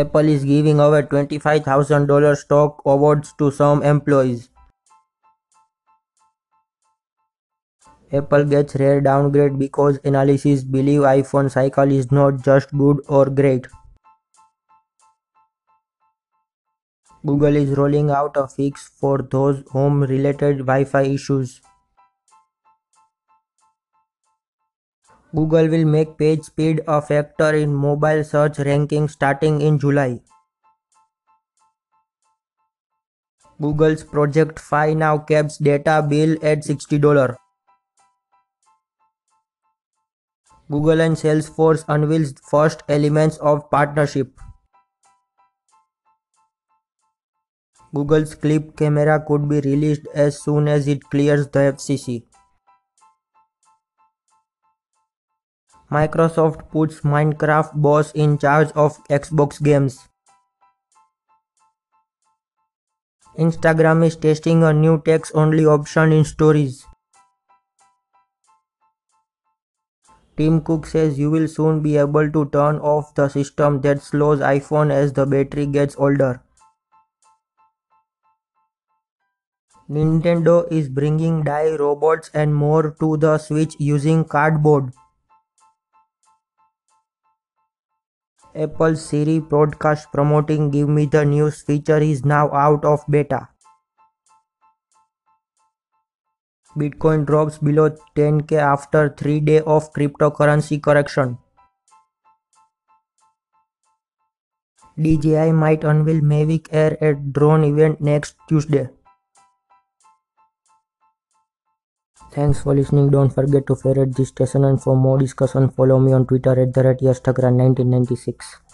Apple is giving away $25,000 stock awards to some employees. Apple gets rare downgrade because analysts believe iPhone cycle is not just good or great. Google is rolling out a fix for those home-related Wi-Fi issues. Google will make page speed a factor in mobile search rankings starting in July. Google's Project Fi now caps data bill at $60. Google and Salesforce unveils first elements of partnership. Google's Clip camera could be released as soon as it clears the FCC. Microsoft puts Minecraft boss in charge of Xbox games. Instagram is testing a new text-only option in stories. Tim Cook says you will soon be able to turn off the system that slows iPhone as the battery gets older. Nintendo is bringing die robots and more to the Switch using cardboard. Apple's Siri broadcast promoting Give Me The News feature is now out of beta. Bitcoin drops below 10K after 3 days of cryptocurrency correction. DJI might unveil Mavic Air at drone event next Tuesday. Thanks for listening. Don't forget to favorite this station, and for more discussion follow me on Twitter at @TheRatYastraGran1996.